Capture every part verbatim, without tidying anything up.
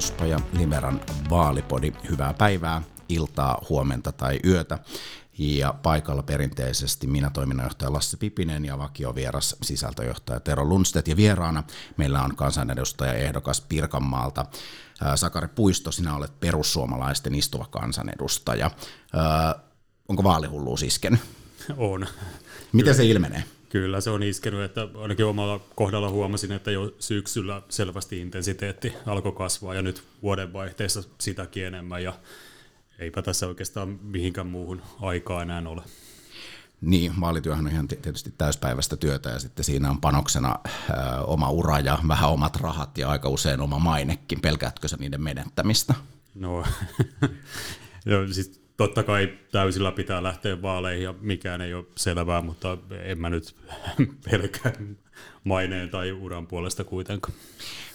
Puistosta ja Liberan vaalipodi. Hyvää päivää, iltaa, huomenta tai yötä. Ja paikalla perinteisesti minä, toiminnanjohtaja Lasse Pipinen ja vakiovieras sisältöjohtaja Tero Lundstedt. Ja vieraana meillä on kansanedustaja ehdokas Pirkanmaalta Sakari Puisto. Sinä olet perussuomalaisten istuva kansanedustaja. Öö, onko vaalihulluus iskenyt? On. Miten se ilmenee? Kyllä se on iskenyt, että ainakin omalla kohdalla huomasin, että jo syksyllä selvästi intensiteetti alkoi kasvaa ja nyt vuodenvaihteessa sitäkin enemmän ja eipä tässä oikeastaan mihinkään muuhun aikaa enää ole. Niin, vaalityöhän on ihan tietysti täyspäiväistä työtä ja sitten siinä on panoksena ää, oma ura ja vähän omat rahat ja aika usein oma mainekin. Pelkäätkö sä niiden menettämistä? No, no siis totta kai täysillä pitää lähteä vaaleihin ja mikään ei ole selvää, mutta en mä nyt pelkää maineen tai uran puolesta kuitenkaan.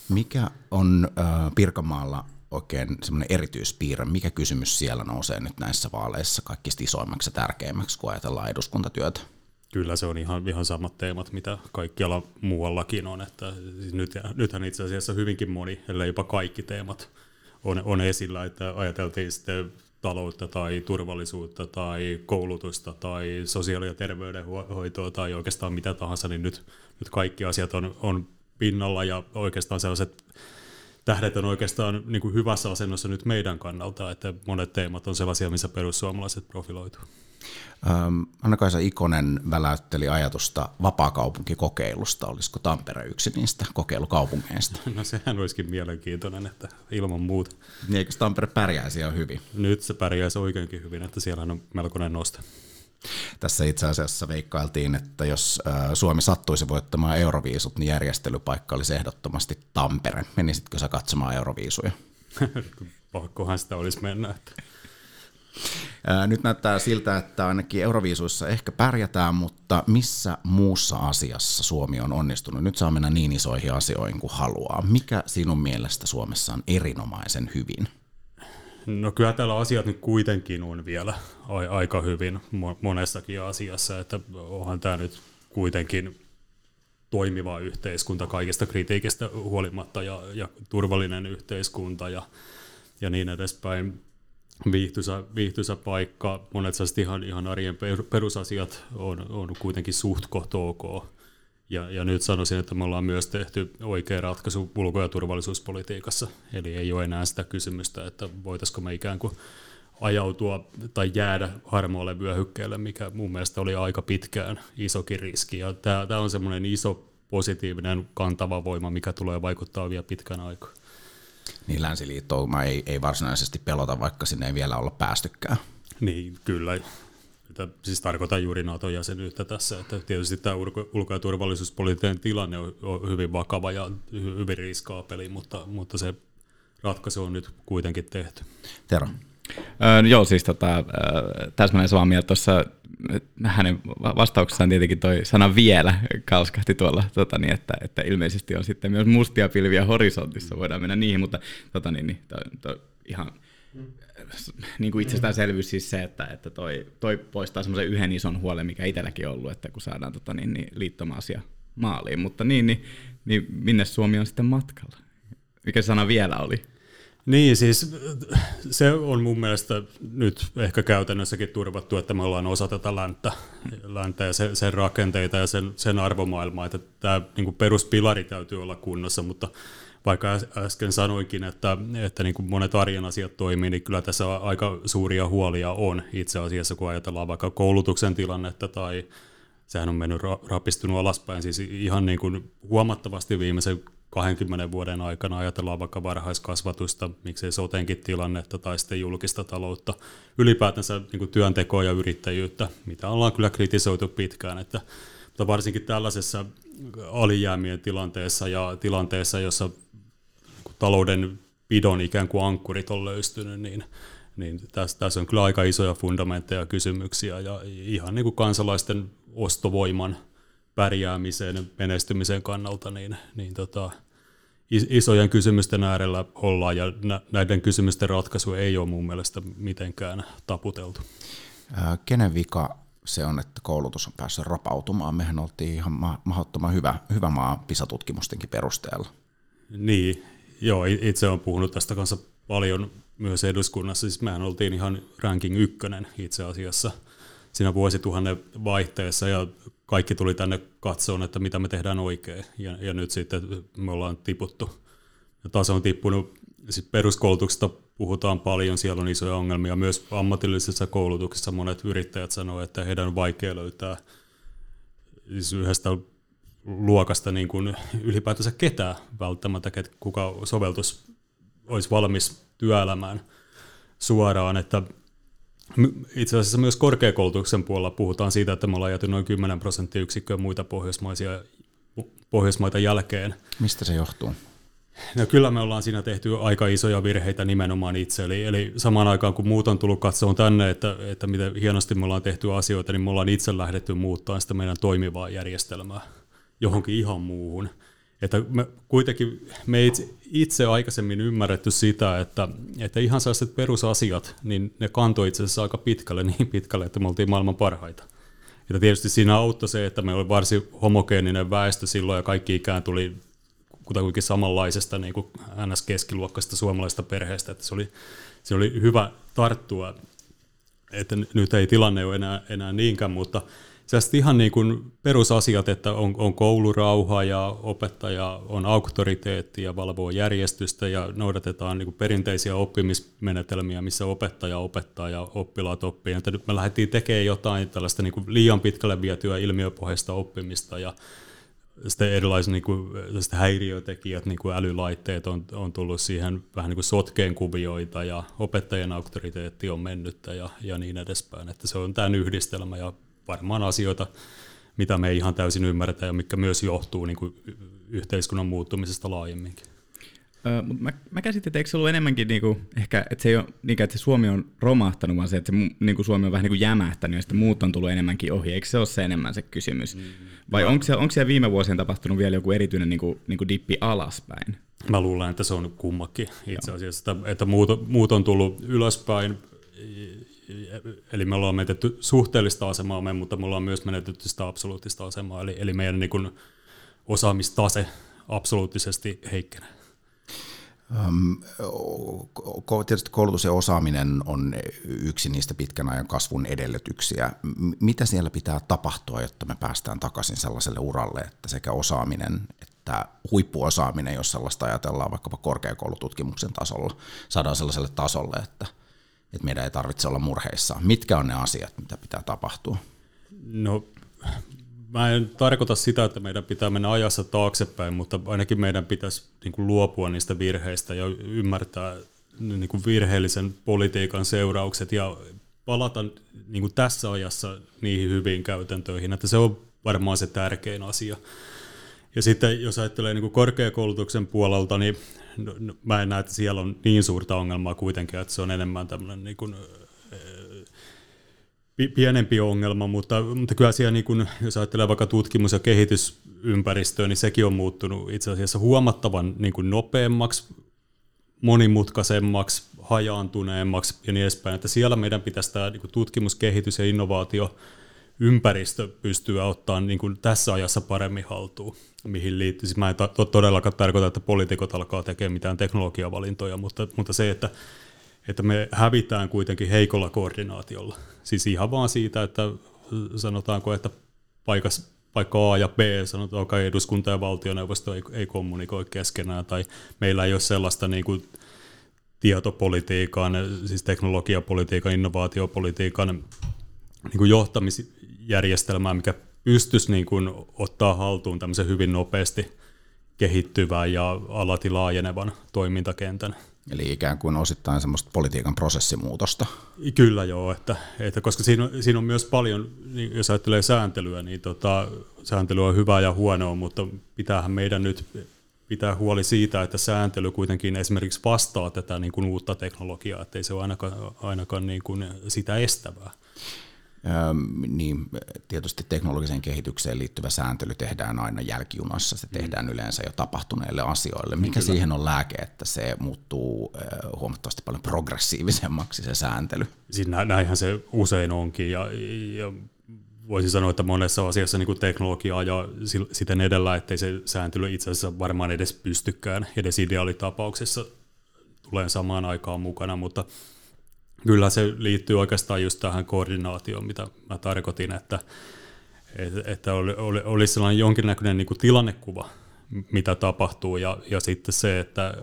Mikä on äh, Pirkanmaalla oikein semmoinen erityispiirre? Mikä kysymys siellä nousee nyt näissä vaaleissa kaikista isoimmaksi ja tärkeimmäksi, kun ajatellaan eduskuntatyötä? Kyllä se on ihan, ihan samat teemat, mitä kaikkialla muuallakin on. Että nyt, nythän itse asiassa hyvinkin moni, ellei jopa kaikki teemat on, on esillä, että ajateltiin sitten taloutta tai turvallisuutta tai koulutusta tai sosiaali- ja terveydenhoitoa tai oikeastaan mitä tahansa, niin nyt, nyt kaikki asiat on, on pinnalla ja oikeastaan sellaiset tähdet on oikeastaan niin kuin hyvässä asennossa nyt meidän kannalta, että monet teemat on sellaisia, missä perussuomalaiset profiloituu. Ähm, Anna-Kaisa Ikonen väläytteli ajatusta vapaakaupunkikokeilusta. Olisiko Tampere yksi niistä kokeilukaupungeista? No sehän olisikin mielenkiintoinen, että ilman muuta. Niin, eikö Tampere pärjäisi ihan hyvin? Nyt se pärjäisi oikeinkin hyvin, että siellä on melkoinen noste. Tässä itse asiassa veikkailtiin, että jos Suomi sattuisi voittamaan euroviisut, niin järjestelypaikka olisi ehdottomasti Tampere. Menisitkö sä katsomaan euroviisuja? Pakkohan sitä olisi mennä, että... Nyt näyttää siltä, että ainakin euroviisuissa ehkä pärjätään, mutta missä muussa asiassa Suomi on onnistunut? Nyt saa mennä niin isoihin asioihin kuin haluaa. Mikä sinun mielestä Suomessa on erinomaisen hyvin? No kyllä täällä asiat nyt kuitenkin on vielä aika hyvin monessakin asiassa, että onhan tämä nyt kuitenkin toimiva yhteiskunta kaikesta kritiikistä huolimatta ja, ja turvallinen yhteiskunta ja, ja niin edespäin. Viihtyisä, viihtyisä paikka, monet ihan, ihan arjen perusasiat on, on kuitenkin suht kohta ok. Ja, ja nyt sanoisin, että me ollaan myös tehty oikea ratkaisu ulko- ja turvallisuuspolitiikassa. Eli ei ole enää sitä kysymystä, että voitaisiko me ikään kuin ajautua tai jäädä harmaalle vyöhykkeelle, mikä mun mielestä oli aika pitkään isokin riski. Ja tämä on semmoinen iso positiivinen kantava voima, mikä tulee vaikuttaa vielä pitkän aikaa. Niin Länsiliittouma ei, ei varsinaisesti pelota, vaikka sinne ei vielä olla päästykään. Niin, kyllä. Siis tarkoitan juuri NATO-jäsenyyttä tässä. Että tietysti tämä ulko- ja turvallisuuspoliittinen tilanne on hyvin vakava ja hyvin riskaapeli, mutta, mutta se ratkaisu on nyt kuitenkin tehty. Tero. Öö, joo, siis tota, täsmälleen samaa mieltä tuossa hänen vastauksessaan tietenkin toi sana vielä kalskahti tuolla, tota niin, että, että ilmeisesti on sitten myös mustia pilviä horisontissa, voidaan mennä niihin, mutta tota niin, niin, toi, toi ihan niin kuin itsestäänselvyys siis se, että, että toi, toi poistaa semmoisen yhden ison huolen, mikä itselläkin on ollut, että kun saadaan tota niin, niin liittoma-asia maaliin, mutta niin, niin, niin minne Suomi on sitten matkalla? Mikä sana vielä oli? Niin, siis se on mun mielestä nyt ehkä käytännössäkin turvattu, että me ollaan osa tätä länttä, länttä ja sen, sen rakenteita ja sen, sen arvomaailmaa, että tämä niin kuin peruspilari täytyy olla kunnossa, mutta vaikka äsken sanoinkin, että, että niin kuin monet arjen asiat toimii, niin kyllä tässä aika suuria huolia on itse asiassa, kun ajatellaan vaikka koulutuksen tilannetta tai sehän on mennyt rapistunut alaspäin, siis ihan niin kuin huomattavasti viimeisen kahdenkymmenen vuoden aikana, ajatellaan vaikka varhaiskasvatusta, miksei sotenkin tilannetta tai sitten julkista taloutta, ylipäätänsä niin kuin työntekoa ja yrittäjyyttä, mitä ollaan kyllä kritisoitu pitkään, että, mutta varsinkin tällaisessa alijäämien tilanteessa ja tilanteessa, jossa talouden pidon ikään kuin ankkurit on löystynyt, niin, niin tässä, tässä on kyllä aika isoja fundamentteja kysymyksiä ja ihan niin kuin kansalaisten ostovoiman pärjäämiseen, menestymisen kannalta, niin, niin tota, isojen kysymysten äärellä ollaan, ja näiden kysymysten ratkaisu ei ole mun mielestä mitenkään taputeltu. Ää, kenen vika se on, että koulutus on päässyt rapautumaan? Mehän oltiin ihan ma- mahdottoman hyvä, hyvä maa PISA-tutkimustenkin perusteella. Niin, Joo, itse olen puhunut tästä kanssa paljon myös eduskunnassa. Siis mehän oltiin ihan ranking ykkönen itse asiassa siinä vuosituhannen vaihteessa ja kaikki tuli tänne katsoon, että mitä me tehdään oikein. Ja, ja nyt sitten me ollaan tiputtu. Ja taso on tippunut. Siis peruskoulutuksesta puhutaan paljon, siellä on isoja ongelmia. Myös ammatillisessa koulutuksessa monet yrittäjät sanoo, että heidän on vaikea löytää siis yhdestä luokasta niin kuin ylipäätänsä ketään välttämättä, kuka soveltus olisi valmis työelämään suoraan. Että itse asiassa myös korkeakoulutuksen puolella puhutaan siitä, että me ollaan jäty noin kymmenen prosenttia yksikköä muita pohjoismaisia, pohjoismaita jälkeen. Mistä se johtuu? No kyllä me ollaan siinä tehty aika isoja virheitä nimenomaan itse, eli, eli samaan aikaan kun muut on tullut katsomaan tänne, että, että miten hienosti me ollaan tehty asioita, niin me ollaan itse lähdetty muuttamaan sitä meidän toimivaa järjestelmää johonkin ihan muuhun. Että me kuitenkin me itse, itse aikaisemmin ymmärretty sitä, että, että ihan sellaiset perusasiat, niin ne kantoi itse asiassa aika pitkälle, niin pitkälle, että me oltiin maailman parhaita. Ja tietysti siinä auttoi se, että meillä oli varsin homogeeninen väestö silloin ja kaikki ikään tuli kutakuinkin samanlaisesta niin kuin N S-keskiluokkaisesta suomalaisesta perheestä, että se oli, se oli hyvä tarttua, että nyt ei tilanne ole enää, enää niinkään, mutta sellaista ihan niin kuin perusasiat, että on, on koulurauha ja opettaja on auktoriteetti ja valvoo järjestystä ja noudatetaan niin kuin perinteisiä oppimismenetelmiä, missä opettaja opettaa ja oppilaat oppii. Että nyt me lähdettiin tekemään jotain tällaista niin kuin liian pitkälle vietyä ilmiöpohjaista oppimista ja sitten erilaiset niin kuin, häiriötekijät, niin kuin älylaitteet, on, on tullut siihen vähän niin kuin sotkeen kuvioita ja opettajien auktoriteetti on mennyttä ja, ja niin edespäin. Että se on tämän yhdistelmä ja varmaan asioita, mitä me ei ihan täysin ymmärretä ja mikä myös johtuu niin kuin yhteiskunnan muuttumisesta laajemminkin. Öö, mutta mä, mä käsitin, että eikö se ollut enemmänkin, niin kuin, ehkä, että se ei ole niinkään, että se Suomi on romahtanut, vaan se, että se, niin kuin Suomi on vähän niin kuin jämähtänyt ja sitten muut on tullut enemmänkin ohi. Eikö se ole se enemmän se kysymys? Mm. Vai no. onko, siellä, onko siellä viime vuosien tapahtunut vielä joku erityinen niin kuin, niin kuin dippi alaspäin? Mä luulen, että se on kummakin itse asiassa, että, että muut, muut on tullut ylöspäin. Eli me ollaan menetetty suhteellista asemaa, me, mutta me ollaan myös menetetty sitä absoluuttista asemaa. Eli, eli meidän niin kuin, osaamistase absoluuttisesti heikkenee. Tietysti koulutus ja osaaminen on yksi niistä pitkän ajan kasvun edellytyksiä. Mitä siellä pitää tapahtua, jotta me päästään takaisin sellaiselle uralle, että sekä osaaminen että huippuosaaminen, jos sellaista ajatellaan vaikkapa korkeakoulututkimuksen tasolla, saadaan sellaiselle tasolle, että, että meidän ei tarvitse olla murheissaan. Mitkä on ne asiat, mitä pitää tapahtua? No, mä en tarkoita sitä, että meidän pitää mennä ajassa taaksepäin, mutta ainakin meidän pitäisi niin kuin luopua niistä virheistä ja ymmärtää niin kuin virheellisen politiikan seuraukset ja palata niin kuin tässä ajassa niihin hyviin käytäntöihin, että se on varmaan se tärkein asia. Ja sitten jos ajattelee niin kuin korkeakoulutuksen puolelta, niin no, no, mä en näe, että siellä on niin suurta ongelmaa kuitenkin, että se on enemmän tämmöinen niin kuin pienempi ongelma, mutta, mutta kyllä siellä, niin kun, jos ajattelee vaikka tutkimus- ja kehitysympäristöä, niin sekin on muuttunut itse asiassa huomattavan niin kun nopeammaksi, monimutkaisemmaksi, hajaantuneemmaksi ja niin edespäin. Että siellä meidän pitäisi tämä niin kun tutkimus-, kehitys- ja innovaatioympäristö pystyä ottamaan niin kun tässä ajassa paremmin haltuun, mihin liittyy. Mä en to- todellakaan tarkoita, että poliitikot alkaa tekemään mitään teknologiavalintoja, mutta, mutta se, että että me hävitään kuitenkin heikolla koordinaatiolla. Siis ihan vaan siitä, että sanotaanko, että paikas, paikka A ja B, sanotaanko eduskunta ja valtioneuvosto ei, ei kommunikoi keskenään, tai meillä ei ole sellaista niin kuin tietopolitiikan, siis teknologiapolitiikan, innovaatiopolitiikan niin kuin johtamisjärjestelmää, mikä pystyisi niin kuin ottaa haltuun tämmöisen hyvin nopeasti kehittyvän ja alati laajenevan toimintakentän. Eli ikään kuin osittain semmoista politiikan prosessimuutosta. Kyllä joo, että, että koska siinä on, siinä on myös paljon, jos ajattelee sääntelyä, niin tota, sääntely on hyvää ja huonoa, mutta pitäähän meidän nyt pitää huoli siitä, että sääntely kuitenkin esimerkiksi vastaa tätä niin kuin uutta teknologiaa, ettei se ole ainakaan, ainakaan niin kuin sitä estävää. Niin tietysti teknologiseen kehitykseen liittyvä sääntely tehdään aina jälkijunassa, se tehdään yleensä jo tapahtuneille asioille. Mikä Kyllä. siihen on lääke, että se muuttuu huomattavasti paljon progressiivisemmaksi se sääntely? Siis näinhän se usein onkin ja, ja voisin sanoa, että monessa asiassa niin kuin teknologiaa ja siten edellä, ettei se sääntely itse asiassa varmaan edes pystykään edes ideaalitapauksessa tulee samaan aikaan mukana, mutta kyllä se liittyy oikeastaan just tähän koordinaatioon, mitä mä tarkoitin, että, että oli, oli sellainen jonkinnäköinen niin kuin tilannekuva, mitä tapahtuu, ja, ja sitten se, että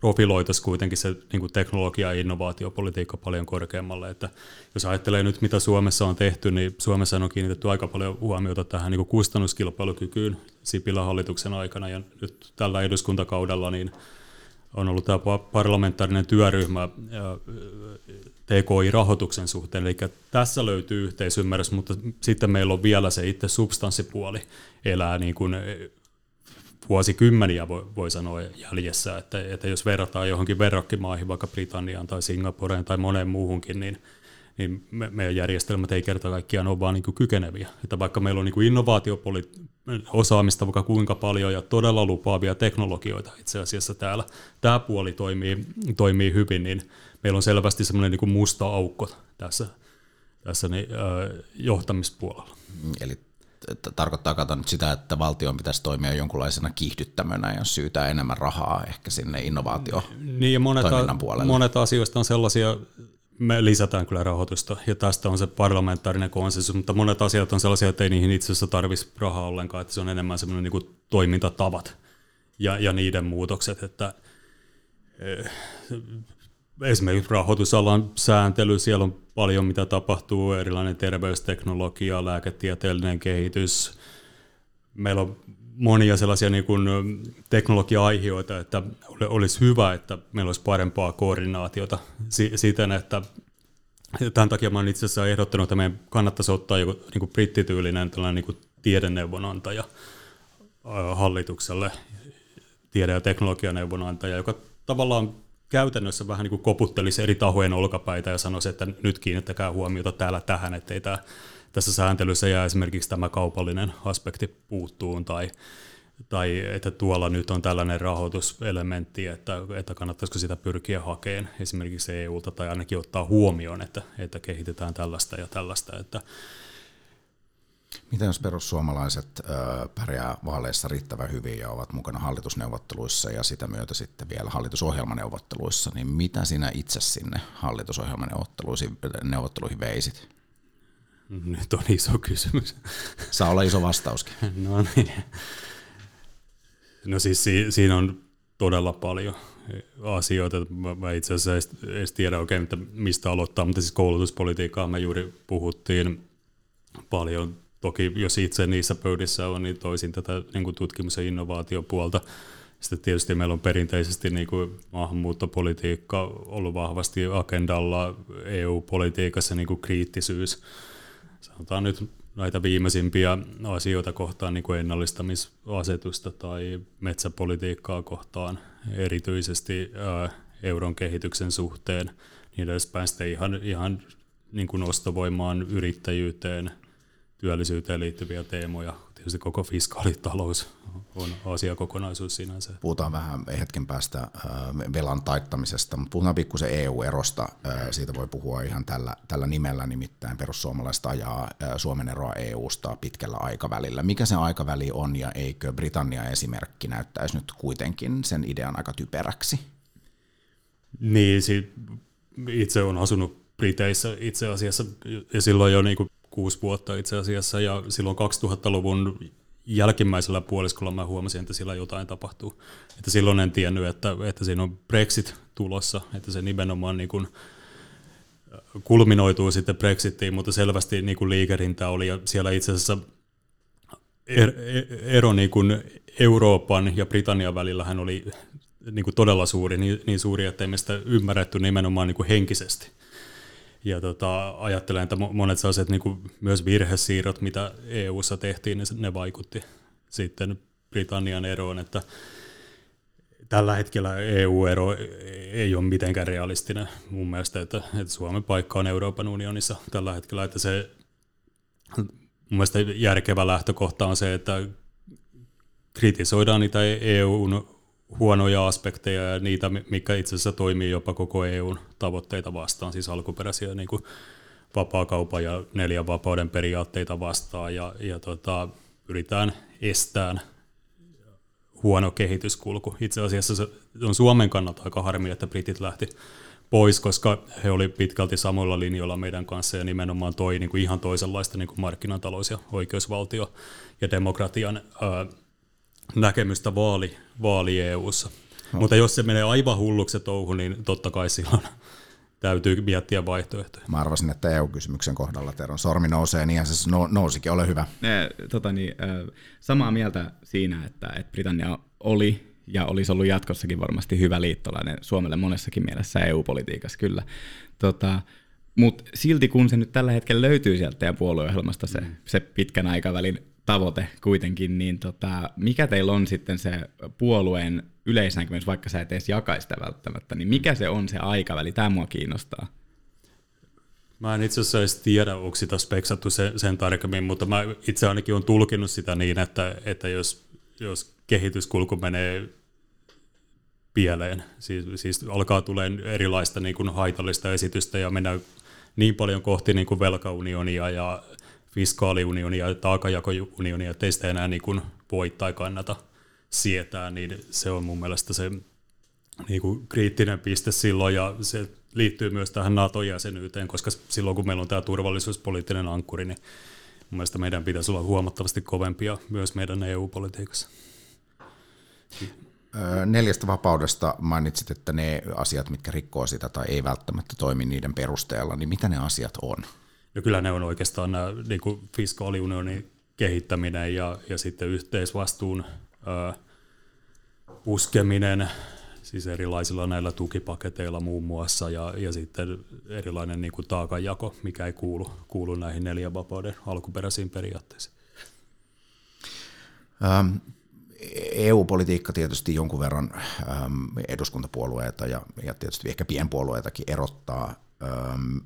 profiloitaisiin kuitenkin se niin kuin teknologia- ja innovaatiopolitiikka paljon korkeammalle. Että jos ajattelee nyt, mitä Suomessa on tehty, niin Suomessa on kiinnitetty aika paljon huomiota tähän niin kuin kustannuskilpailukykyyn Sipilän hallituksen aikana, ja nyt tällä eduskuntakaudella niin on ollut tämä parlamentaarinen työryhmä T K I-rahoituksen suhteen, eli tässä löytyy yhteisymmärrys, mutta sitten meillä on vielä se itse substanssipuoli elää niin kuin vuosikymmeniä voi sanoa jäljessä, että, että jos verrataan johonkin verrokkimaihin, vaikka Britanniaan tai Singapureen tai moneen muuhunkin, niin, niin me, meidän järjestelmät ei kerta kaikkiaan ole vaan niin kuin kykeneviä. Että vaikka meillä on niin kuin innovaatiopolitiikka-osaamista vaikka kuinka paljon ja todella lupaavia teknologioita itse asiassa täällä, tämä puoli toimii, toimii hyvin, niin meillä on selvästi semmoinen niin kuin musta aukko tässä, tässä niin, äh, johtamispuolella. Eli tarkoittaa kato nyt sitä, että valtion pitäisi toimia jonkunlaisena kiihdyttämönä ja syytää enemmän rahaa ehkä sinne innovaatiotoiminnan niin, puolelle. Monet asioista on sellaisia, me lisätään kyllä rahoitusta ja tästä on se parlamentaarinen konsensus, mutta monet asiat on sellaisia, että ei niihin itse asiassa tarvitsisi rahaa ollenkaan, että se on enemmän sellainen niin kuin toimintatavat ja, ja niiden muutokset, että eh, esimerkiksi rahoitusalan sääntely, siellä on paljon mitä tapahtuu, erilainen terveysteknologia, lääketieteellinen kehitys. Meillä on monia sellaisia niin kuin teknologia-aiheita, että olisi hyvä, että meillä olisi parempaa koordinaatiota siten, että tämän takia olen itse asiassa ehdottanut, että meidän kannattaisi ottaa joku niin kuin brittityylinen tällainen niin kuin tiedeneuvonantaja hallitukselle, tiede- ja teknologianeuvonantaja, joka tavallaan käytännössä vähän niin kuin koputtelisi eri tahojen olkapäitä ja sanoisi, että nyt kiinnittäkää huomiota täällä tähän, ettei tämä, tässä sääntelyssä jää esimerkiksi tämä kaupallinen aspekti puuttuun, tai, tai että tuolla nyt on tällainen rahoituselementti, että, että kannattaisiko sitä pyrkiä hakemaan esimerkiksi E U:lta tai ainakin ottaa huomioon, että, että kehitetään tällaista ja tällaista. Että miten jos perussuomalaiset pärjää vaaleissa riittävän hyvin ja ovat mukana hallitusneuvotteluissa ja sitä myötä sitten vielä hallitusohjelmaneuvotteluissa, niin mitä sinä itse sinne hallitusohjelmaneuvotteluihin veisit? Nyt on iso kysymys. Saa olla iso vastauskin. No niin. No siis siinä on todella paljon asioita. Mä itse asiassa en tiedä oikein, että mistä aloittaa, mutta siis koulutuspolitiikkaa me juuri puhuttiin paljon. Toki jos itse niissä pöydissä on, niin toisin tätä niin kuin tutkimus- ja innovaatiopuolta. Sitten tietysti meillä on perinteisesti niin kuin maahanmuuttopolitiikka ollut vahvasti agendalla, E U-politiikassa niin kuin kriittisyys. Sanotaan nyt näitä viimeisimpiä asioita kohtaan, niin kuin ennallistamisasetusta tai metsäpolitiikkaa kohtaan, erityisesti ää, euron kehityksen suhteen, niin edespäin sitten ihan, ihan niin kuin ostovoimaan, yrittäjyyteen, työllisyyteen liittyviä teemoja. Tietysti koko fiskaalitalous on asiakokonaisuus sinänsä. Puhutaan vähän hetken päästä velan taittamisesta, mutta puhutaan pikkusen E U-erosta. Siitä voi puhua ihan tällä, tällä nimellä, nimittäin perussuomalaiset ajaa Suomen eroa E U:sta pitkällä aikavälillä. Mikä se aikaväli on, ja eikö Britannia esimerkki näyttäisi nyt kuitenkin sen idean aika typeräksi? Niin, itse olen asunut Briteissä itse asiassa, ja silloin jo niin kuin kuusi vuotta itse asiassa, ja silloin kaksituhattaluvun jälkimmäisellä puoliskolla mä huomasin, että sillä jotain tapahtuu. Että silloin en tiennyt, että, että siinä on Brexit tulossa, että se nimenomaan niin kuin kulminoituu sitten Brexitiin, mutta selvästi niin kuin liikehdintää oli, ja siellä itse asiassa er, ero niin kuin Euroopan ja Britannian välillähän oli niin kuin todella suuri, niin, niin suuri, ettei me sitä ymmärretty nimenomaan niin kuin henkisesti. Ja tota, ajattelen, että monet sellaiset niin kuin myös virhesiirrot, mitä E U:ssa tehtiin, niin ne vaikutti sitten Britannian eroon, että tällä hetkellä E U-ero ei ole mitenkään realistinen mun mielestä, että, että Suomen paikka on Euroopan unionissa tällä hetkellä, että se mun mielestä järkevä lähtökohta on se, että kritisoidaan niitä E U:n huonoja aspekteja ja niitä, mikä itse asiassa toimii jopa koko E U:n tavoitteita vastaan, siis alkuperäisiä niin kuin vapaakaupan ja neljän vapauden periaatteita vastaan ja, ja tota, yritetään estää huono kehityskulku. Itse asiassa se on Suomen kannalta aika harmi, että britit lähti pois, koska he olivat pitkälti samoilla linjoilla meidän kanssa ja nimenomaan toi niin kuin ihan toisenlaista niin kuin markkinatalous ja oikeusvaltio ja demokratian ää, näkemystä vaali, vaali E U:ssa. Okay. Mutta jos se menee aivan hulluksi touhu, niin totta kai silloin täytyy miettiä vaihtoehtoja. Mä arvasin, että E U-kysymyksen kohdalla Teron sormi nousee, niinhän se nousikin, ole hyvä. Ne, tota niin, samaa mieltä siinä, että, että Britannia oli ja olisi ollut jatkossakin varmasti hyvä liittolainen Suomelle monessakin mielessä E U-politiikassa kyllä. Tota, Mutta silti kun se nyt tällä hetkellä löytyy sieltä teidän puolueohjelmasta se, se pitkän aikavälin tavoite kuitenkin, niin tota, mikä teillä on sitten se puolueen yleisnäkemys, vaikka sä et edes jakaisi sitä välttämättä, niin mikä se on se aikaväli? Tämä mua kiinnostaa. Mä en itse asiassa edes tiedä, onko sitä speksattu sen, sen tarkemmin, mutta mä itse ainakin olen tulkinut sitä niin, että, että jos, jos kehityskulku menee pieleen, siis, siis alkaa tulemaan erilaista niin kuin haitallista esitystä ja mennään niin paljon kohti niin kuin velkaunionia ja fiskaaliunionia ja taakanjakounionia, ettei sitä enää niin kuin voi tai kannata sietää, niin se on mun mielestä se niin kuin kriittinen piste silloin, ja se liittyy myös tähän NATO-jäsenyyteen, koska silloin kun meillä on tämä turvallisuuspoliittinen ankkuri, niin mun mielestä meidän pitäisi olla huomattavasti kovempia myös meidän E U-politiikassa. Neljästä vapaudesta mainitsit, että ne asiat, mitkä rikkoo sitä tai ei välttämättä toimi niiden perusteella, niin mitä ne asiat on? Ja kyllä ne on oikeastaan nämä niin kuin fiskaaliunionin kehittäminen ja, ja sitten yhteisvastuun ää, puskeminen, siis erilaisilla näillä tukipaketeilla muun muassa, ja, ja sitten erilainen niin kuin taakanjako, mikä ei kuulu, kuulu näihin neljän vapauden alkuperäisiin periaatteisiin. Ähm. E U-politiikka tietysti jonkun verran äm, eduskuntapuolueita ja, ja tietysti ehkä pienpuolueitakin erottaa. Äm,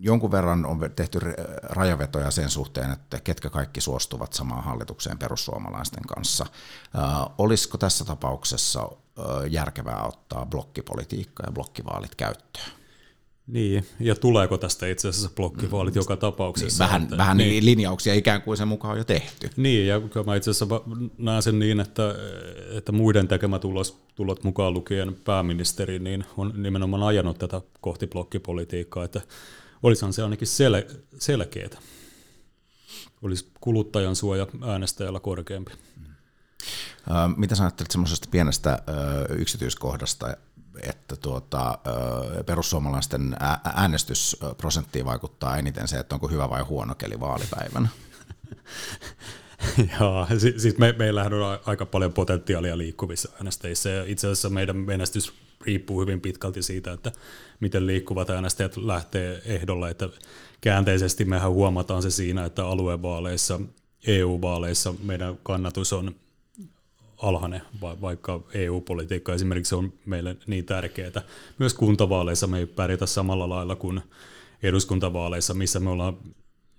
jonkun verran on tehty rajavetoja sen suhteen, että ketkä kaikki suostuvat samaan hallitukseen perussuomalaisten kanssa. Ää, olisiko tässä tapauksessa ää, järkevää ottaa blokkipolitiikka ja blokkivaalit käyttöön? Niin, ja tuleeko tästä itse asiassa blokkivaalit joka tapauksessa? Niin, vähän että, vähän niin, linjauksia ikään kuin sen mukaan on jo tehty. Niin, ja mä itse asiassa näen sen niin, että, että muiden tekemät tulot mukaan lukien pääministeri niin on nimenomaan ajanut tätä kohti blokkipolitiikkaa, että olisihan se ainakin sel, selkeätä. Olisi kuluttajan suoja äänestäjällä korkeampi. Mitä sä ajattelet semmoisesta pienestä yksityiskohdasta, että tuota, perussuomalaisten äänestysprosenttiin vaikuttaa eniten se, että onko hyvä vai huono keli vaalipäivänä? Joo, siis me, meillähän on aika paljon potentiaalia liikkuvissa äänestäjissä. Itse asiassa meidän menestys riippuu hyvin pitkälti siitä, että miten liikkuvat äänestäjät lähtee ehdolle. Että käänteisesti mehän huomataan se siinä, että aluevaaleissa, E U-vaaleissa meidän kannatus on alhainen, vaikka E U-politiikka esimerkiksi on meille niin tärkeää. Myös kuntavaaleissa me ei pärjätä samalla lailla kuin eduskuntavaaleissa, missä me ollaan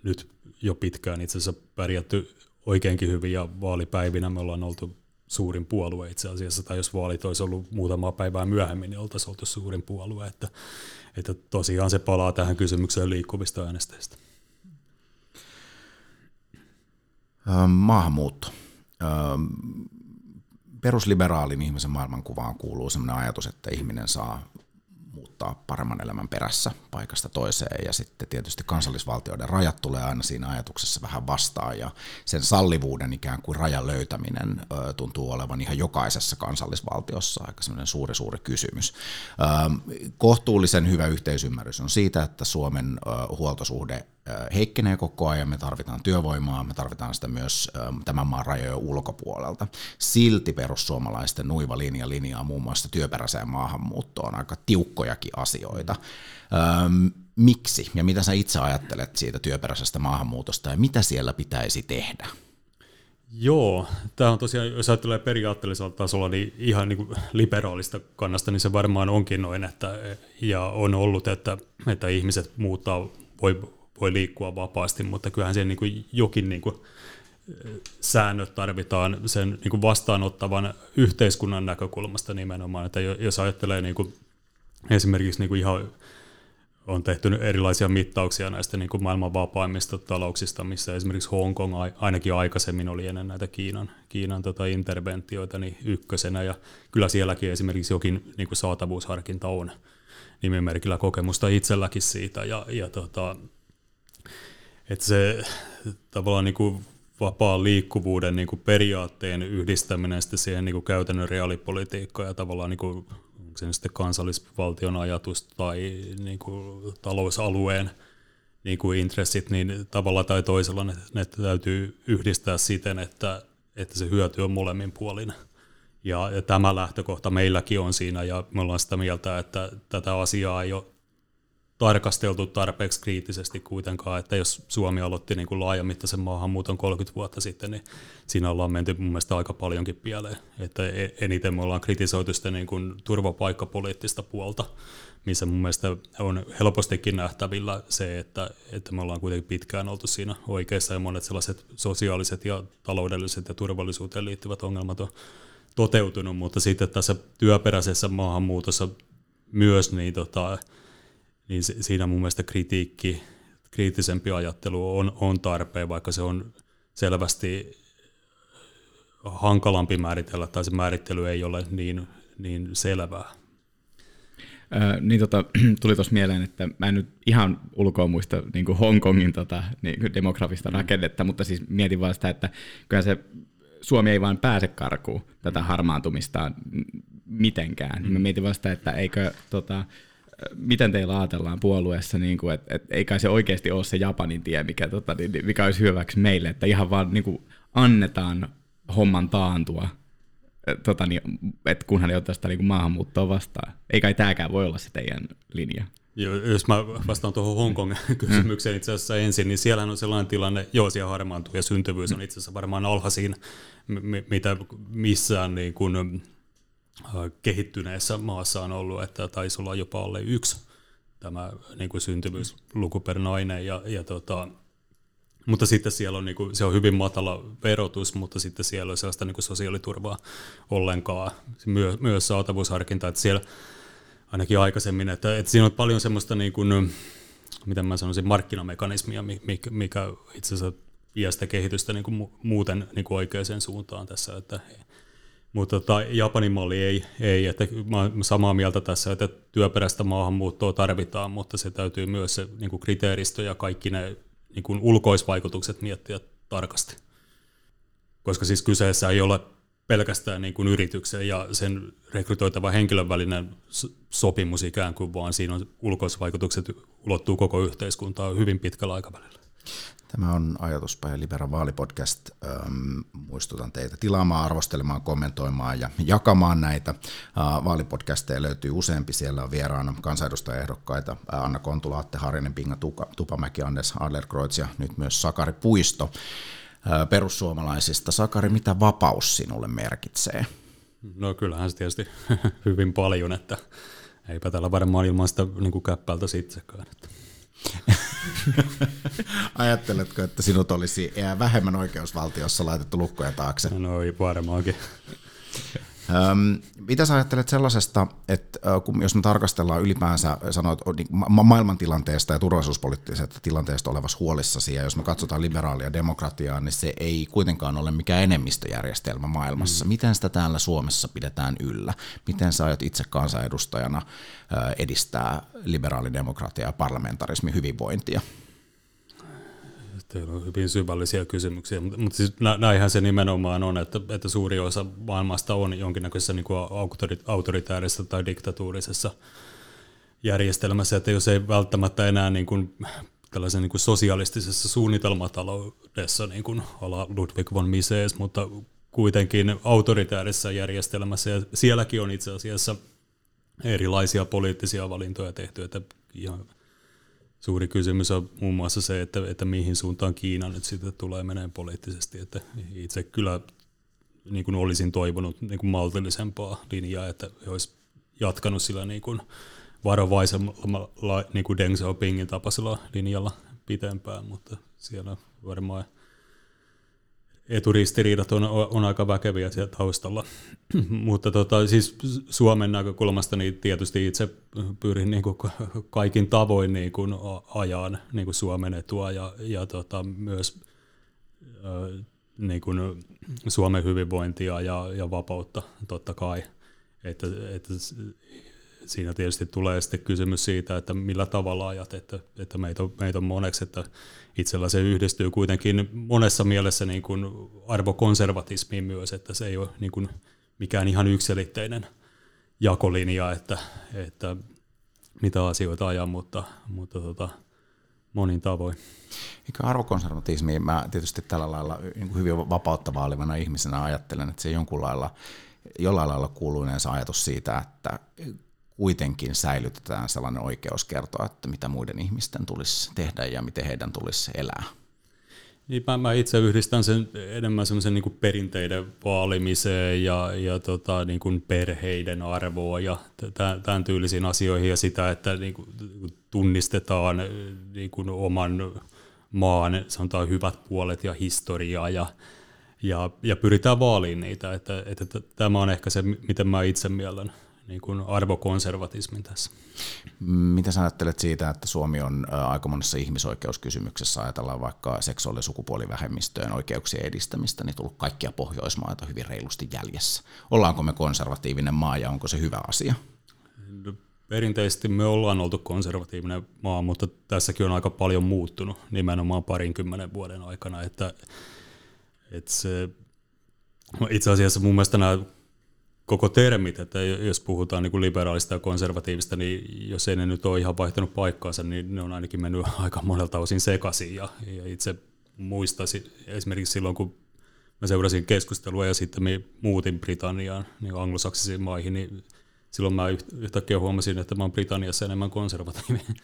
nyt jo pitkään itse asiassa pärjätty oikeinkin hyvin, ja vaalipäivinä me ollaan oltu suurin puolue itse asiassa, tai jos vaalit olisi ollut muutamaa päivää myöhemmin, niin oltaisiin oltu suurin puolue, että, että tosiaan se palaa tähän kysymykseen liikkuvista äänestäjistä. Maahanmuutto. Perusliberaalin ihmisen maailmankuvaan kuuluu sellainen ajatus, että ihminen saa muuttaa paremman elämän perässä paikasta toiseen, ja sitten tietysti kansallisvaltioiden rajat tulee aina siinä ajatuksessa vähän vastaan, ja sen sallivuuden ikään kuin rajan löytäminen tuntuu olevan ihan jokaisessa kansallisvaltiossa aika sellainen suuri suuri kysymys. Kohtuullisen hyvä yhteisymmärrys on siitä, että Suomen huoltosuhde heikkenee koko ajan, me tarvitaan työvoimaa, me tarvitaan sitä myös tämän maan rajojen ulkopuolelta. Silti perussuomalaisten nuiva linja linjaa muun muassa työperäiseen maahanmuuttoon aika tiukkojakin asioita. Miksi ja mitä sä itse ajattelet siitä työperäisestä maahanmuutosta ja mitä siellä pitäisi tehdä? Joo, tämä on tosiaan, jos ajattelee periaatteellisella tasolla, niin ihan niin kuin liberaalista kannasta, niin se varmaan onkin noin, että, ja on ollut, että, että ihmiset muuttaa, voi voi liikkua vapaasti, mutta kyllähän siihen niin kuin jokin niin kuin säännöt tarvitaan sen niin kuin vastaanottavan yhteiskunnan näkökulmasta nimenomaan. Että jos ajattelee niin kuin esimerkiksi niin kuin ihan on tehty erilaisia mittauksia näistä niin kuin maailman vapaimmista talouksista, missä esimerkiksi Hongkong ainakin aikaisemmin oli ennen näitä Kiinan, Kiinan tota interventioita niin ykkösenä, ja kyllä sielläkin esimerkiksi jokin niin kuin saatavuusharkinta on nimimerkillä kokemusta itselläkin siitä, ja, ja tota, että se tavallaan niin kuin vapaan liikkuvuuden niin kuin periaatteen yhdistäminen sitten siihen niin kuin käytännön reaalipolitiikkaan ja tavallaan niin kuin onko se sitten kansallisvaltion ajatus tai niin kuin talousalueen niin kuin intressit, niin tavalla tai toisella ne, ne täytyy yhdistää siten, että, että se hyöty on molemmin puolin. Ja, ja tämä lähtökohta meilläkin on siinä, ja me ollaan sitä mieltä, että tätä asiaa ei ole tarkasteltu tarpeeksi kriittisesti kuitenkaan, että jos Suomi aloitti niin kuin laajamittaisen maahanmuuton kolmekymmentä vuotta sitten, niin siinä ollaan menty mun mielestä aika paljonkin pieleen. Että eniten me ollaan kritisoitu sitä niin kuin turvapaikkapoliittista puolta, missä mun mielestä on helpostikin nähtävillä se, että, että me ollaan kuitenkin pitkään oltu siinä oikeassa, ja monet sellaiset sosiaaliset ja taloudelliset ja turvallisuuteen liittyvät ongelmat on toteutunut, mutta sitten tässä työperäisessä maahanmuutossa myös niin tota, niin siinä mun mielestä kritiikki, kriittisempi ajattelu on, on tarpeen, vaikka se on selvästi hankalampi määritellä, tai se määrittely ei ole niin, niin selvää. Öö, niin tota, tuli tuossa mieleen, että mä en nyt ihan ulkoa muista niin kuin Hongkongin tota, niin demografista rakennetta, mutta siis mietin vaan sitä, että kyllä se Suomi ei vaan pääse karkuun tätä harmaantumista mitenkään. Mä mietin vaan sitä, että eikö... Tota, miten teillä ajatellaan puolueessa, niin kuin, että, että ei kai se oikeasti ole se Japanin tie, mikä, tota, mikä olisi hyväksi meille, että ihan vaan niin kuin, annetaan homman taantua, tota, niin, että kunhan ei ottaa sitä niin kuin maahanmuuttoa vastaan. Ei kai tämäkään voi olla se teidän linja. Jos mä vastaan tuohon Hongkong-kysymykseen itse asiassa ensin, niin siellähän on sellainen tilanne, joo, siellä harmaantuu ja syntyvyys on itse asiassa varmaan alhaisin, mitä missään niin kuin kehittyneessä maassa on ollut, että taisi olla jopa alle yksi tämä niin kuin syntyvyysluku per nainen. Ja, ja tota, mutta sitten siellä on, niin kuin, se on hyvin matala verotus, mutta sitten siellä on sellaista niin kuin sosiaaliturvaa ollenkaan. Myö, myös saatavuusharkinta, että siellä ainakin aikaisemmin, että, että siinä on paljon sellaista, niin kuin, miten mä sanoisin, markkinamekanismia, mikä itse asiassa vie sitä kehitystä niin kuin muuten niin kuin oikeaan suuntaan tässä, että mutta tota, Japanin malli ei, ei. Että mä olen samaa mieltä tässä, että työperäistä maahanmuuttoa tarvitaan, mutta se täytyy myös se niin kuin kriteeristö ja kaikki ne niin kuin ulkoisvaikutukset miettiä tarkasti. Koska siis kyseessä ei ole pelkästään niin kuin yrityksen ja sen rekrytoitavan henkilön välinen sopimus ikään kuin, vaan siinä on ulkoisvaikutukset ulottuu koko yhteiskuntaan hyvin pitkällä aikavälillä. Tämä on Ajatuspaja Libera vaalipodcast. Ähm, muistutan teitä tilaamaan, arvostelemaan, kommentoimaan ja jakamaan näitä. Äh, vaalipodcasteja löytyy useampi. Siellä on vieraana kansanedustajaehdokkaita Anna Kontula, Atte Harjanen, Pinga Tupamäki, Anders Adlercreutz ja nyt myös Sakari Puisto äh, perussuomalaisista. Sakari, mitä vapaus sinulle merkitsee? No kyllähän se tietysti hyvin paljon, että eipä täällä varmaan ilman sitä niin kuin käppältä itsekään. Ajatteletko, että sinut olisi vähemmän oikeusvaltiossa laitettu lukkoja taakse? No ei varmaankin. Mitä sä ajattelet sellaisesta, että jos me tarkastellaan ylipäänsä sanoit, maailmantilanteesta ja turvallisuuspoliittisesta tilanteesta olevassa huolissasi, ja jos me katsotaan liberaalia demokratiaa, niin se ei kuitenkaan ole mikään enemmistöjärjestelmä maailmassa. Mm. Miten sitä täällä Suomessa pidetään yllä? Miten sä aiot itse kansanedustajana edistää liberaalidemokratiaa ja parlamentarismin hyvinvointia? Teillä on hyvin syvällisiä kysymyksiä, mutta siis näinhän se nimenomaan on, että, että suuri osa maailmasta on jonkinnäköisessä niin kuin autoritäärisessä tai diktatuurisessa järjestelmässä, että jos ei välttämättä enää niin kuin tällaisen niin kuin sosialistisessa suunnitelmataloudessa niin kuin ala Ludwig von Mises, mutta kuitenkin autoritäärisessä järjestelmässä, ja sielläkin on itse asiassa erilaisia poliittisia valintoja tehty, että ihan suuri kysymys on muun muassa se, että, että mihin suuntaan Kiina nyt sitten tulee menemään poliittisesti. Että itse kyllä niin kuin olisin toivonut niin kuin maltillisempaa linjaa, että olisi jatkanut sillä niin kuin varovaisemmalla niin kuin Deng Xiaopingin tapaisella linjalla pitempään, mutta siellä varmaan eturistiriidat on, on aika väkeviä siellä taustalla. Mutta tota, siis Suomen näkökulmasta niin tietysti itse pyrin niin kuin kaikin tavoin niin kuin ajan niin kuin Suomen etua ja, ja tota, myös äh, niin kuin Suomen hyvinvointia ja, ja vapautta totta kai. Että, että siinä tietysti tulee sitten kysymys siitä, että millä tavalla ajat, että, että meitä, on, meitä on moneksi, että itsellä se yhdistyy kuitenkin monessa mielessä niin kuin arvokonservatismiin myös, että se ei ole niin kuin mikään ihan yksiselitteinen jakolinja, että, että mitä asioita ajaa, mutta, mutta tota, monin tavoin. Eikä arvokonservatismi, mä tietysti tällä lailla niin hyvin vapauttavaa olevana ihmisenä ajattelen, että se jonkun lailla, jollain lailla kuuluu yleensä ajatus siitä, että kuitenkin säilytetään sellainen oikeus kertoa, että mitä muiden ihmisten tulisi tehdä ja miten heidän tulisi elää. Niin, mä, mä itse yhdistän sen enemmän semmoisen niin kuin perinteiden vaalimiseen ja, ja tota, niin kuin perheiden arvoon ja tämän, tämän tyylisiin asioihin ja sitä, että niin kuin tunnistetaan niin kuin oman maan sanotaan hyvät puolet ja historiaa ja Ja, ja pyritään vaaliin niitä, että, että tämä on ehkä se, miten mä itse miellän niin kuin arvokonservatismin tässä. Mitä sä ajattelet siitä, että Suomi on aika monessa ihmisoikeuskysymyksessä, ajatellaan vaikka seksuaali- ja sukupuolivähemmistöjen oikeuksien edistämistä, niin tullut kaikkia Pohjoismaita hyvin reilusti jäljessä. Ollaanko me konservatiivinen maa ja onko se hyvä asia? Perinteisesti me ollaan oltu konservatiivinen maa, mutta tässäkin on aika paljon muuttunut nimenomaan parinkymmenen vuoden aikana, että Se, itse asiassa mun mielestä nämä koko termit, että jos puhutaan niin kuin liberaalista ja konservatiivista, niin jos ei ne nyt ole ihan vaihtanut paikkaansa, niin ne on ainakin mennyt aika monelta osin sekaisin. Ja, ja itse muistaisin esimerkiksi silloin, kun mä seurasin keskustelua ja sitten me muutin Britanniaan, niin anglosaksisiin maihin, niin silloin mä yhtäkkiä huomasin, että mä oon Britanniassa enemmän konservatiivinen.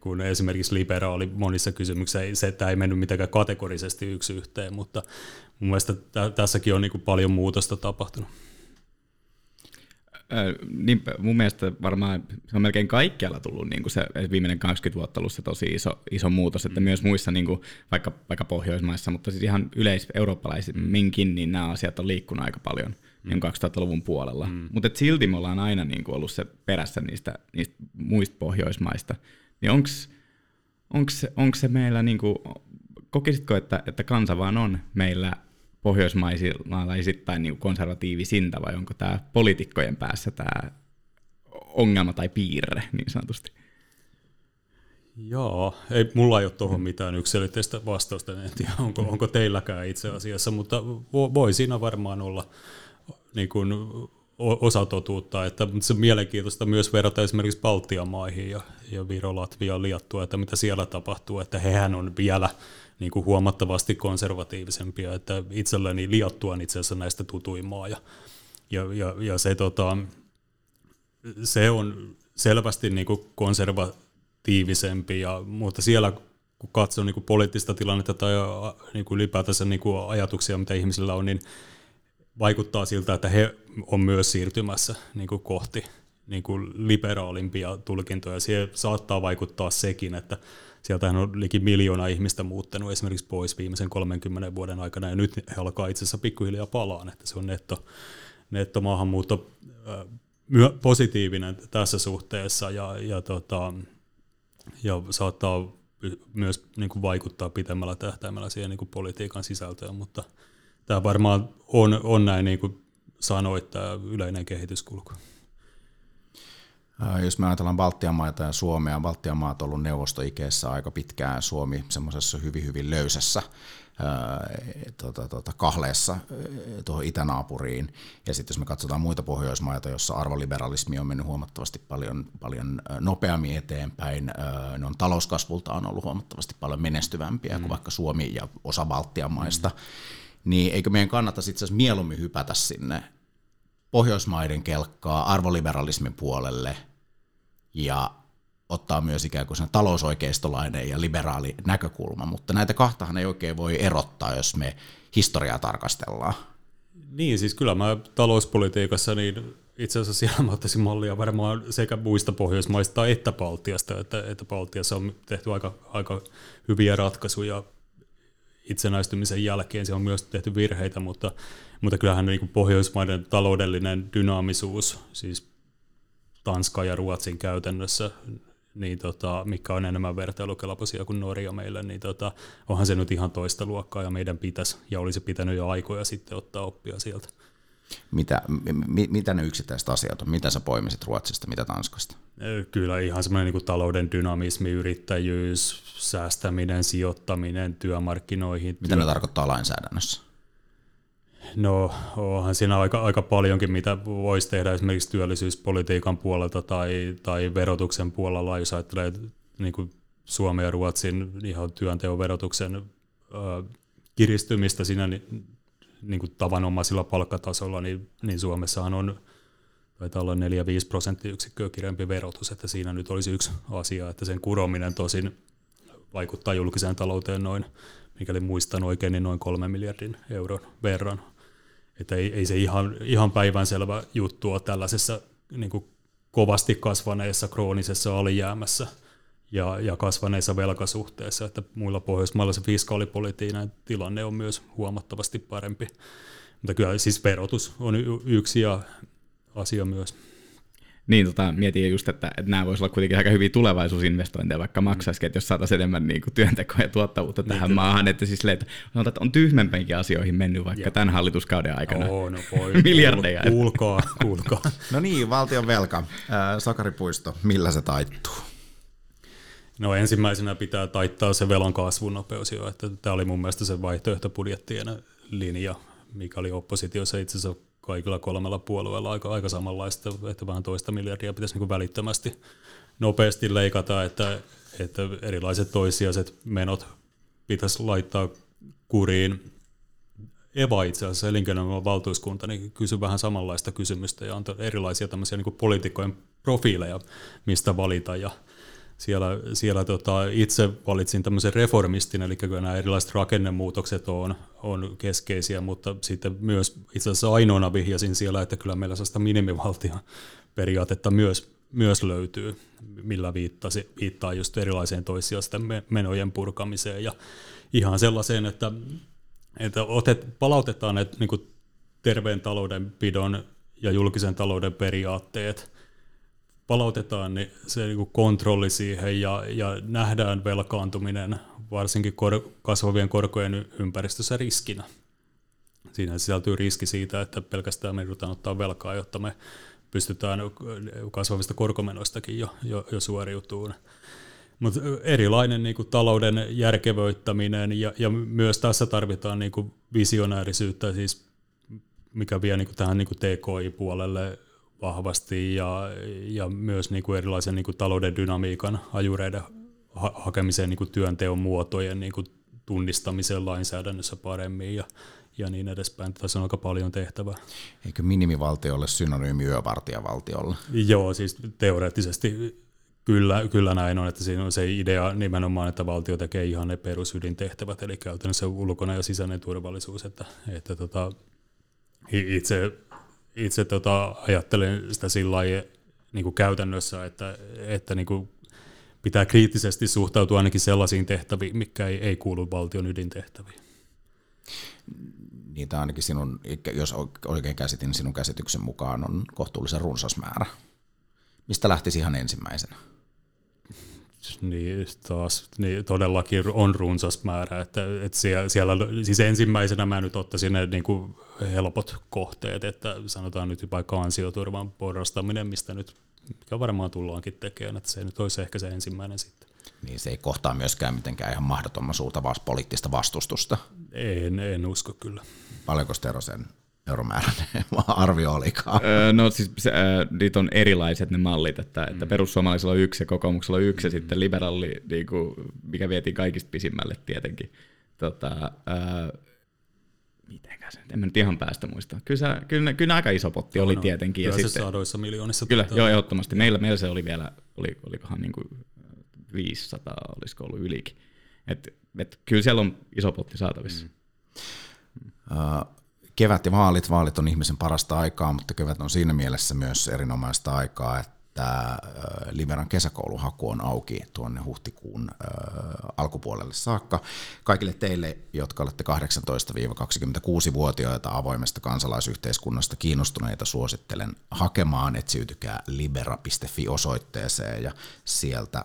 Kun esimerkiksi liberaali monissa kysymyksissä, että ei mennyt mitenkään kategorisesti yksi yhteen, mutta mun mielestä tässäkin on niin paljon muutosta tapahtunut. Äh, niin, mun mielestä varmaan se on melkein kaikkialla tullut niin kuin se viimeinen kaksikymmentä vuotta ollut se tosi iso, iso muutos, että mm. myös muissa, niin kuin, vaikka, vaikka Pohjoismaissa, mutta siis ihan yleiseurooppalaisimminkin, niin nämä asiat on liikkunut aika paljon niin kaksituhattaluvun puolella. Mm. Mutta silti me ollaan aina niin kuin ollut se perässä niistä, niistä muista Pohjoismaista. Niin onks, onks, onks se meillä, niinku, kokisitko, että, että kansa vaan on meillä pohjoismaisittain niinku konservatiivisinta, vai onko tämä poliitikkojen päässä tämä ongelma tai piirre niin sanotusti? Joo, ei, mulla ei ole tuohon mitään yksiselitteistä vastausta, en tiedä onko, onko teilläkään itse asiassa, mutta voi siinä varmaan olla niin kuin osa totuutta, että se on mielenkiintoista myös verrata esimerkiksi Baltian maihin ja, ja Viro, Latvia, Liettua, että mitä siellä tapahtuu, että hehän on vielä niin kuin huomattavasti konservatiivisempia, että itselläni Liettua on itse asiassa näistä tutuin maa ja, ja, ja, ja se, tota, se on selvästi niin kuin konservatiivisempi, ja, mutta siellä kun katsoo niin kuin poliittista tilannetta tai niin kuin ylipäätänsä niin kuin ajatuksia, mitä ihmisillä on, niin vaikuttaa siltä, että he on myös siirtymässä niin kuin kohti niin kuin liberaalimpia tulkintoja. Siihen saattaa vaikuttaa sekin, että sieltähän on liki miljoona ihmistä muuttanut esimerkiksi pois viimeisen kolmenkymmenen vuoden aikana, ja nyt he alkaa itse asiassa pikkuhiljaa palaan, että se on netto, netto maahanmuutto positiivinen tässä suhteessa, ja, ja, tota, ja saattaa myös niin kuin vaikuttaa pitemmällä tähtäimellä siihen niin kuin politiikan sisältöön, mutta tämä varmaan on, on näin, niin kuin sanoit, tämä yleinen kehityskulku. Jos me ajatellaan Baltian maita ja Suomea, Baltian maat on ollut neuvostoikeessä aika pitkään, Suomi semmoisessa hyvin, hyvin löysässä tuota, tuota, kahleessa tuohon itänaapuriin. Ja sitten jos me katsotaan muita Pohjoismaita, jossa arvoliberalismi on mennyt huomattavasti paljon, paljon nopeammin eteenpäin, ne on talouskasvultaan ollut huomattavasti paljon menestyvämpiä mm. kuin vaikka Suomi ja osa Baltian maista. Mm. Niin eikö meidän kannattaisi itse asiassa mieluummin hypätä sinne Pohjoismaiden kelkkaa arvoliberalismin puolelle ja ottaa myös ikään kuin sen talousoikeistolainen ja liberaali näkökulma, mutta näitä kahtahan ei oikein voi erottaa, jos me historiaa tarkastellaan. Niin, siis kyllä mä talouspolitiikassa, niin itse asiassa siellä mä ottaisin mallia varmaan sekä muista Pohjoismaista että Baltiasta, että, että Baltiassa on tehty aika, aika hyviä ratkaisuja itsenäistymisen jälkeen se on myös tehty virheitä, mutta, mutta kyllähän niin kuin Pohjoismaiden taloudellinen dynaamisuus, siis Tanska ja Ruotsin käytännössä, niin tota, mikä on enemmän vertailukelpoisia kuin Norja meille, niin tota, onhan se nyt ihan toista luokkaa ja meidän pitäisi ja olisi pitänyt jo aikoja sitten ottaa oppia sieltä. Mitä, mi, mitä ne yksittäiset asiat on? Mitä sä poimisit Ruotsista, mitä Tanskasta? Kyllä ihan semmoinen niin kuin talouden dynamismi, yrittäjyys, säästäminen, sijoittaminen työmarkkinoihin. Mitä työ... ne tarkoittaa lainsäädännössä? No onhan siinä aika, aika paljonkin, mitä voisi tehdä esimerkiksi työllisyyspolitiikan puolelta tai, tai verotuksen puolella, jos ajattelee niin kuin Suomen ja Ruotsin ihan työnteon verotuksen ö, kiristymistä siinä, niin niin kuin tavanomaisilla palkkatasolla, niin, niin Suomessahan on taitaa olla neljä viisi prosenttiyksikköä kirempi verotus, että siinä nyt olisi yksi asia, että sen kurominen tosin vaikuttaa julkiseen talouteen noin, mikäli muistan oikein, niin noin kolmen miljardin euron verran. Että ei, ei se ihan, ihan päivänselvä juttu ole tällaisessa niin kuin kovasti kasvaneessa kroonisessa alijäämässä ja, ja kasvaneissa velkasuhteissa, että muilla Pohjoismailla se fiskaalipolitiikan tilanne on myös huomattavasti parempi. Mutta kyllä siis verotus on y- yksi asia myös. Niin, tota, mietin just, että, että nämä voisivat olla kuitenkin aika hyviä tulevaisuusinvestointeja, vaikka maksaisikin, että jos saataisiin enemmän niin kuin työntekoa ja tuottavuutta niin, tähän kyllä. maahan, että, siis, että on tyhmempäinkin asioihin mennyt vaikka ja. tämän hallituskauden aikana. Oo, no voi, miljardeja. Kuulkaa, kuulkaa. No niin, valtion velka. Sakari Puisto, millä se taittuu? No ensimmäisenä pitää taittaa se velan kasvunopeus jo, että tämä oli mun mielestä se vaihtoehtobudjettien linja, mikä oli oppositiossa itse asiassa kaikilla kolmella puolueella aika, aika samanlaista, että vähän toista miljardia pitäisi niin kuin välittömästi nopeasti leikata, että, että erilaiset toissijaiset menot pitäisi laittaa kuriin. Eva itse asiassa, elinkeinoelämän valtuuskunta, niin kysyi vähän samanlaista kysymystä ja antoi erilaisia tämmöisiä niin kuin poliitikkojen profiileja, mistä valita ja Siellä, siellä tota, itse valitsin tämmöisen reformistin, eli kyllä nämä erilaiset rakennemuutokset on, on keskeisiä, mutta sitten myös itse asiassa ainoana vihjasin siellä, että kyllä meillä sellaista minimivaltion periaatetta myös, myös löytyy, millä viittasi, viittaa just erilaiseen toissijaisten menojen purkamiseen ja ihan sellaiseen, että, että otet, palautetaan ne niin kuin terveen taloudenpidon ja julkisen talouden periaatteet, palautetaan niin se niin kuin kontrolli siihen ja, ja nähdään velkaantuminen varsinkin kor- kasvavien korkojen ympäristössä riskinä. Siinä sisältyy riski siitä, että pelkästään me joudutaan ottaa velkaa, jotta me pystytään kasvavista korkomenoistakin jo, jo, jo suoriutumaan. Mutta erilainen niin kuin talouden järkevöittäminen ja, ja myös tässä tarvitaan niin kuin visionäärisyyttä, siis mikä vie niin kuin tähän niin kuin T K I-puolelle vahvasti ja, ja myös niin kuin erilaisen niin kuin talouden dynamiikan ajureiden ha- hakemiseen niin kuin työnteon muotojen niin kuin tunnistamiseen lainsäädännössä paremmin ja, ja niin edespäin. Tässä on aika paljon tehtävää. Eikö minimivaltiolle synonyymi yövartijavaltiolle? Joo, siis teoreettisesti kyllä, kyllä näin on, että siinä on se idea nimenomaan, että valtio tekee ihan ne perusydintehtävät, eli käytännössä ulkona ja sisäinen turvallisuus, että, että tota, itse Itse tota, ajattelen sitä sillä lailla niin käytännössä, että, että niin kuin pitää kriittisesti suhtautua ainakin sellaisiin tehtäviin, mitkä ei, ei kuulu valtion ydintehtäviin. Niitä ainakin sinun, jos oikein käsitin, sinun käsityksen mukaan on kohtuullisen runsas määrä. Mistä lähtisi ihan ensimmäisenä? Niin, taas, niin todellakin on runsas määrä, että, että siellä, siellä siis ensimmäisenä mä nyt ottaisin ne niin kuin helpot kohteet, että sanotaan nyt vaikka ansioturvan porrastaminen, mistä nyt mikä varmaan tullaankin tekemään, että se nyt olisi ehkä se ensimmäinen sitten. Niin se ei kohtaa myöskään mitenkään ihan mahdottoman suurta poliittista vastustusta. En, en usko kyllä. Paljonko Tero sen euromääräinen arvio olikaan? Öö, no siis se, öö, niitä on erilaiset ne mallit, että, että mm. perussuomalaisilla on yksi ja kokoomuksella on yksi ja sitten liberaali, niin kuin, mikä vietiin kaikista pisimmälle tietenkin. Tota, öö, mitenkä se? En mä nyt ihan päästä muistaa. Kyllä, se, kyllä, kyllä aika iso potti no, oli no, tietenkin. Kyllä ja se sitten, sadoissa miljoonissa. Kyllä, joo, ehdottomasti. Meillä, meillä se oli vielä, oli, olikohan niin kuin viisisataa, olisiko ollut ylikin. Et, et, kyllä siellä on iso potti saatavissa. Mm. Uh, Kevät ja vaalit. Vaalit on ihmisen parasta aikaa, mutta kevät on siinä mielessä myös erinomaista aikaa, että tämä Liberan kesäkouluhaku on auki tuonne huhtikuun alkupuolelle saakka. Kaikille teille, jotka olette kahdeksantoista kaksikymmentäkuusi-vuotiaita avoimesta kansalaisyhteiskunnasta kiinnostuneita, suosittelen hakemaan, etsiytykää libera piste fi-osoitteeseen ja sieltä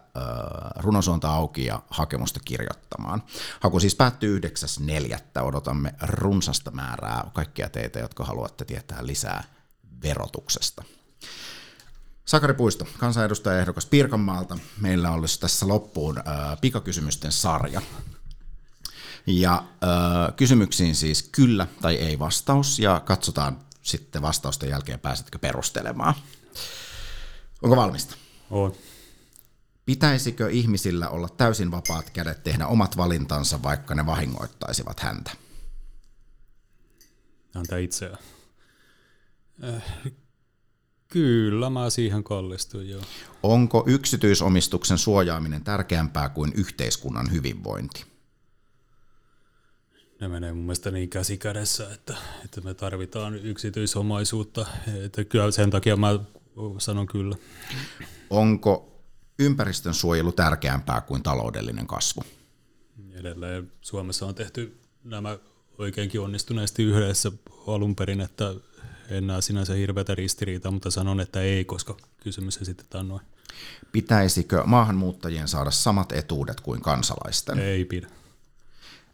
runosuonta auki ja hakemusta kirjoittamaan. Haku siis päättyy yhdeksäs neljättä. Odotamme runsasta määrää kaikkia teitä, jotka haluatte tietää lisää verotuksesta. Sakari Puisto, kansanedustajaehdokas Pirkanmaalta. Meillä on ollut tässä loppuun äh, pikakysymysten sarja. Ja äh, kysymyksiin siis kyllä tai ei vastaus, ja katsotaan sitten vastausten jälkeen, pääsetkö perustelemaan. Onko valmista? Oon. Pitäisikö ihmisillä olla täysin vapaat kädet tehdä omat valintansa, vaikka ne vahingoittaisivat häntä? Häntä itseään. Äh. Kyllä, mä siihen kallistuin jo. Onko yksityisomistuksen suojaaminen tärkeämpää kuin yhteiskunnan hyvinvointi? Ne menee mun mielestä niin käsi kädessä, että, että me tarvitaan yksityisomaisuutta. Että kyllä sen takia mä sanon kyllä. Onko ympäristön suojelu tärkeämpää kuin taloudellinen kasvu? Edelleen Suomessa on tehty nämä oikeinkin onnistuneesti yhdessä alun perin, että en näe sinänsä hirveätä ristiriitaa, mutta sanon, että ei, koska kysymys esitetään noin. Pitäisikö maahanmuuttajien saada samat etuudet kuin kansalaisten? Ei pidä.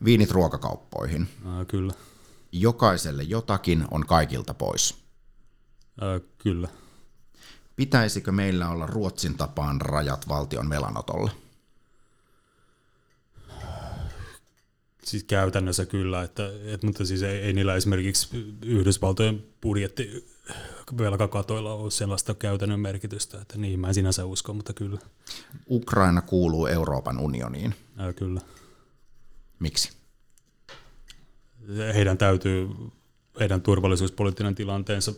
Viinit ruokakauppoihin? Ää, kyllä. Jokaiselle jotakin on kaikilta pois? Ää, kyllä. Pitäisikö meillä olla Ruotsin tapaan rajat valtion velanotolle? Siis käytännössä kyllä, että, et, mutta siis ei, ei niillä esimerkiksi Yhdysvaltojen budjettivelkakatoilla ole sellaista käytännön merkitystä, että niin mä en sinänsä usko, mutta kyllä. Ukraina kuuluu Euroopan unioniin. Ää, kyllä. Miksi? Heidän täytyy, heidän turvallisuuspoliittinen tilanteensa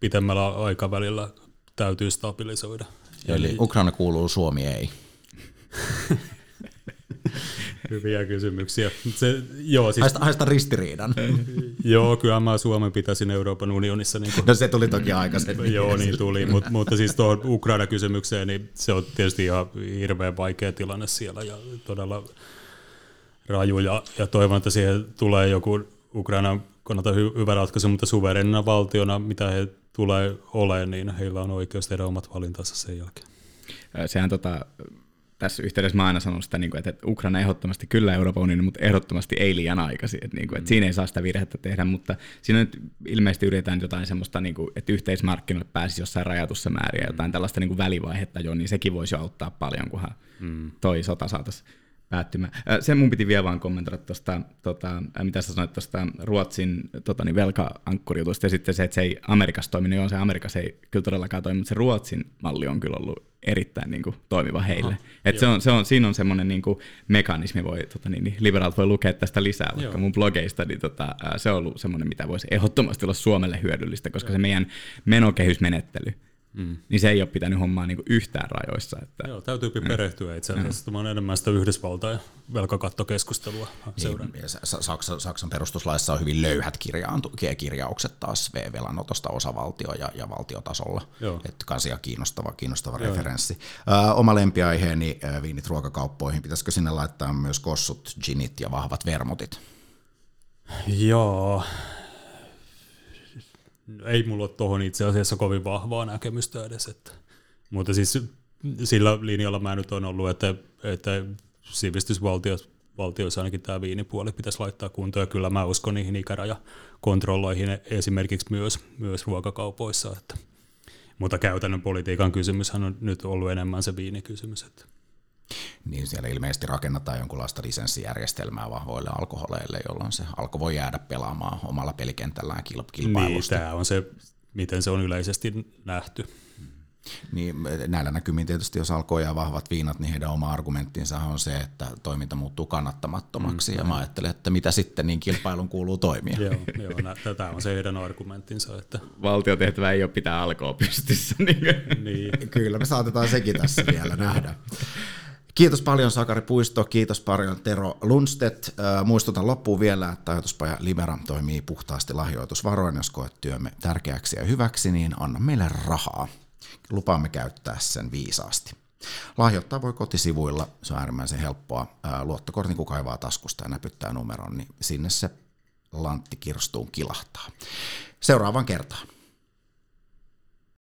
pitemmällä aikavälillä täytyy stabilisoida. Eli, Eli Ukraina kuuluu, Suomi ei. Hyviä kysymyksiä. Se, joo, siis, haista, haista ristiriidan. Joo, kyllä mä Suomen pitäisin Euroopan unionissa. Niin kun, no se tuli toki aikaisemmin. Joo, niin tuli, mutta, mutta siis tuohon Ukraina-kysymykseen, niin se on tietysti ihan hirveän vaikea tilanne siellä ja todella raju. Ja, ja toivon, että siihen tulee joku Ukrainan kannalta hy- hyvä ratkaisu, mutta suverenina valtiona, mitä he tulee olemaan, niin heillä on oikeus tehdä omat valintansa sen jälkeen. Sehän tota... Tässä yhteydessä mä aina sanon sitä, että Ukraina ehdottomasti kyllä Euroopan unioni, mutta ehdottomasti ei liian aikaisin. Että siinä ei saa sitä virhettä tehdä, mutta siinä nyt ilmeisesti yritetään jotain semmoista, että yhteismarkkinoille pääsisi jossain rajatussa määrin ja jotain tällaista välivaihetta jo, niin sekin voisi jo auttaa paljon, kunhan toi sota saataisiin päättymään. Sen mun piti vielä vaan kommentoida tuosta, tota, mitä sä sanoit tuosta Ruotsin tota, niin velka-ankkuriutusta ja sitten se, että se ei Amerikassa toimi, niin on se Amerikassa ei kyllä todellakaan toimi, mutta se Ruotsin malli on kyllä ollut erittäin niin kuin, toimiva heille. Aha, Et se on, se on, siinä on semmoinen niin kuin, mekanismi, voi, tota, niin, niin, liberaalit voi lukea tästä lisää vaikka joo. mun blogeista, niin tota, se on ollut semmoinen, mitä voisi ehdottomasti olla Suomelle hyödyllistä, koska joo. se meidän menokehysmenettely, Mm. niin se ei ole pitänyt hommaa niinku yhtään rajoissa. Että joo, täytyy mm. perehtyä itse asiassa. Mm. Tämä on enemmän sitä Yhdysvaltain ja velkakattokeskustelua seuraan. Niin, Saksan, Saksan perustuslaissa on hyvin löyhät kirjaukset taas velanotosta osavaltio- ja, ja valtiotasolla. Että kansia kiinnostava, kiinnostava joo. referenssi. Ö, oma lempiaiheeni viinit ruokakauppoihin. Pitäisikö sinne laittaa myös kossut, ginit ja vahvat vermutit? Joo. Ei mulla ole tuohon itse asiassa kovin vahvaa näkemystä edes, että, mutta siis sillä linjalla mä nyt on ollut, että, että sivistysvaltioissa ainakin tämä viinipuoli pitäisi laittaa kuntoon, ja kyllä mä uskon niihin ikärajakontrolloihin esimerkiksi myös, myös ruokakaupoissa, että, mutta käytännön politiikan kysymyshän on nyt ollut enemmän se viinikysymys. Että. Niin siellä ilmeisesti rakennetaan jonkunlaista lisenssijärjestelmää vahvoille alkoholeille, jolloin se alko voi jäädä pelaamaan omalla pelikentällään kilpailusta. Niin, tämä on se, miten se on yleisesti nähty. Hmm. Niin, näillä näkymin tietysti, jos alkoi ja vahvat viinat, niin heidän oma argumenttinsa on se, että toiminta muuttuu kannattamattomaksi. Hmm. Ja mä ajattelen, että mitä sitten, niin kilpailun kuuluu toimia. Joo, joo nä- tätä on se heidän argumenttinsa. Että valtiotehtävä ei ole pitää alkoa pystyssä. Niin. Niin. Kyllä, me saatetaan sekin tässä vielä nähdä. Kiitos paljon Sakari Puisto, kiitos paljon Tero Lundstedt. Muistutan loppuun vielä, että ajatuspaja Libera toimii puhtaasti lahjoitusvaroin. Jos koet työmme tärkeäksi ja hyväksi, niin anna meille rahaa. lupaamme käyttää sen viisaasti. Lahjoittaa voi kotisivuilla, se on äärimmäisen helppoa. Luottokortin kun kaivaa taskusta ja näpyttää numeron, niin sinne se lanttikirstuun kilahtaa. Seuraavaan kertaan.